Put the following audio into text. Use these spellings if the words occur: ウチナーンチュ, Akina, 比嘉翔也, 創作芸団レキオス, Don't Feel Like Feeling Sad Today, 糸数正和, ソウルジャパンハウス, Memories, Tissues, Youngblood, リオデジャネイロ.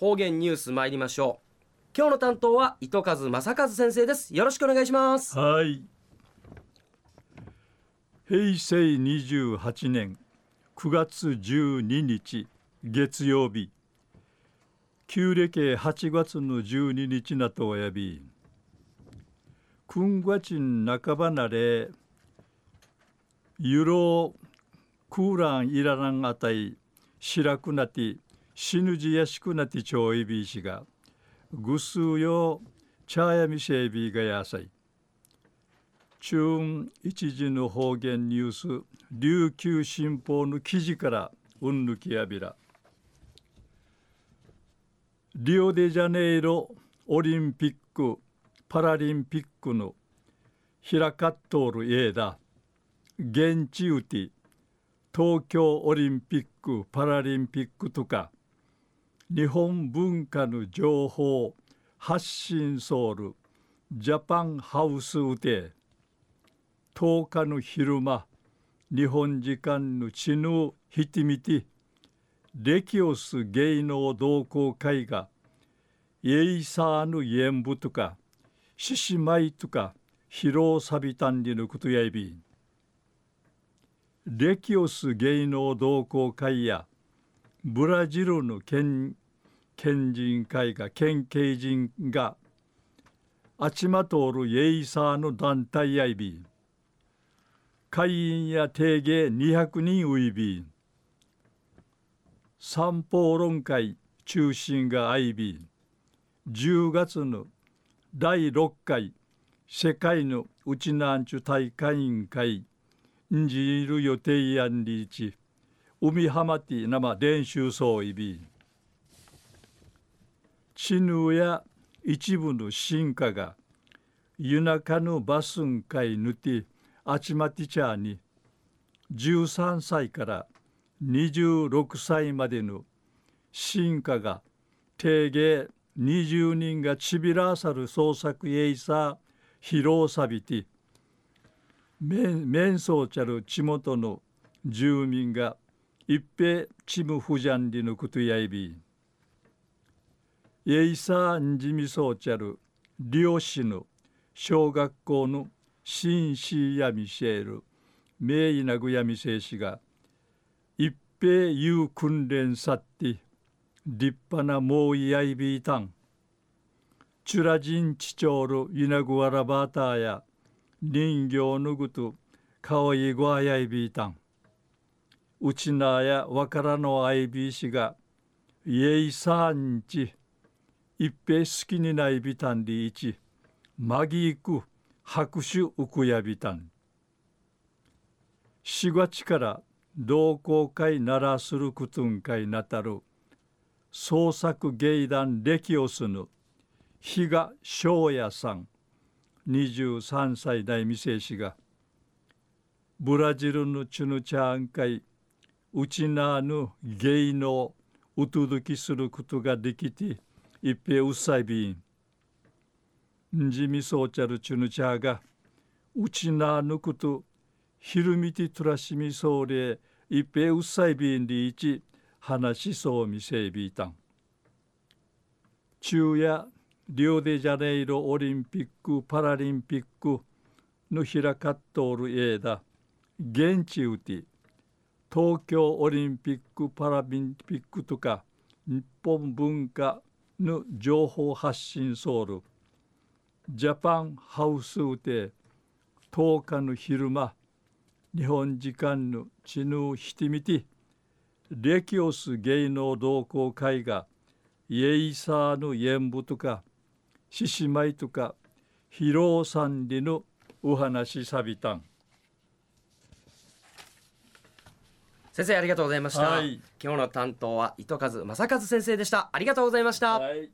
方言ニュース参りましょう。今日の担当は糸数正和先生です。よろしくお願いします。はい。平成28年9月12日月曜日、旧暦8月の12日なとおやび、くんがちん半ばなれゆろクーランいらなんあたいしらくなて死ぬじやしくなてちょいびいしがぐすうよちゃやみせいびがやさい。中一時の方言ニュース琉球新報の記事からうんぬきやびら。リオデジャネイロオリンピックパラリンピックの開かっとるえだ現地うて東京オリンピックパラリンピックとか日本文化の情報発信ソウルジャパンハウスうて10日の昼間日本時間のちぬひてみてレキオス芸能同好会がエイサーの演舞とか獅子舞とか披露さびたんでのことやいびん。レキオス芸能同好会やブラジルの県警人があちまとおるエイサーの団体やいびん。会員や定芸200人ういびん。三方論会中心が IB、 10月の第6回世界のうちなんちゅ大会委員会んじいる予定やんりいち海浜て生練習そういびちぬや一部の進化が夜中のバスン会ぬてあちまてちゃに13歳から26歳までの進化が定芸20人がちびらさる創作エイサー披露さびて面相ちゃる地元の住民が一平ちむふじゃんりのことやいびエイサーんじみそうちゃる漁師の小学校の新市やみせえる名いなぐやみせえしがペユー訓練さって立派なモーイアイビータンチュラジンチチョールユナグワラバーターや人形のぐとかわいいごあやいびータンうちなやわからのアイビーしがイエイサーンチ一平好きにないびたんでいちまぎいく拍手うくやびたん。4月から同好会ならするくつんかいなたる創作芸団レキオスの比嘉翔也さん23歳代未成氏がブラジルのチュヌチャーン会うちなの芸能うとどきすることができていっぺうっさいびんんじみそうちゃるチュヌチャーがうちなのことひるみてとらしみそうれいっぺうっさいびんりいち話しそうみせいびいたん。昼夜リオデジャネイロオリンピックパラリンピックの開かっとおるえだ現地うて東京オリンピックパラリンピックとか日本文化の情報発信ソウルジャパンハウスうて10日の昼間日本時間のちぬひてみてレキオス芸能同好会がエイサーの演舞とか獅子舞とか披露さんりのお話さびたん。先生ありがとうございました。はい、今日の担当は糸数正和先生でした。ありがとうございました。はい。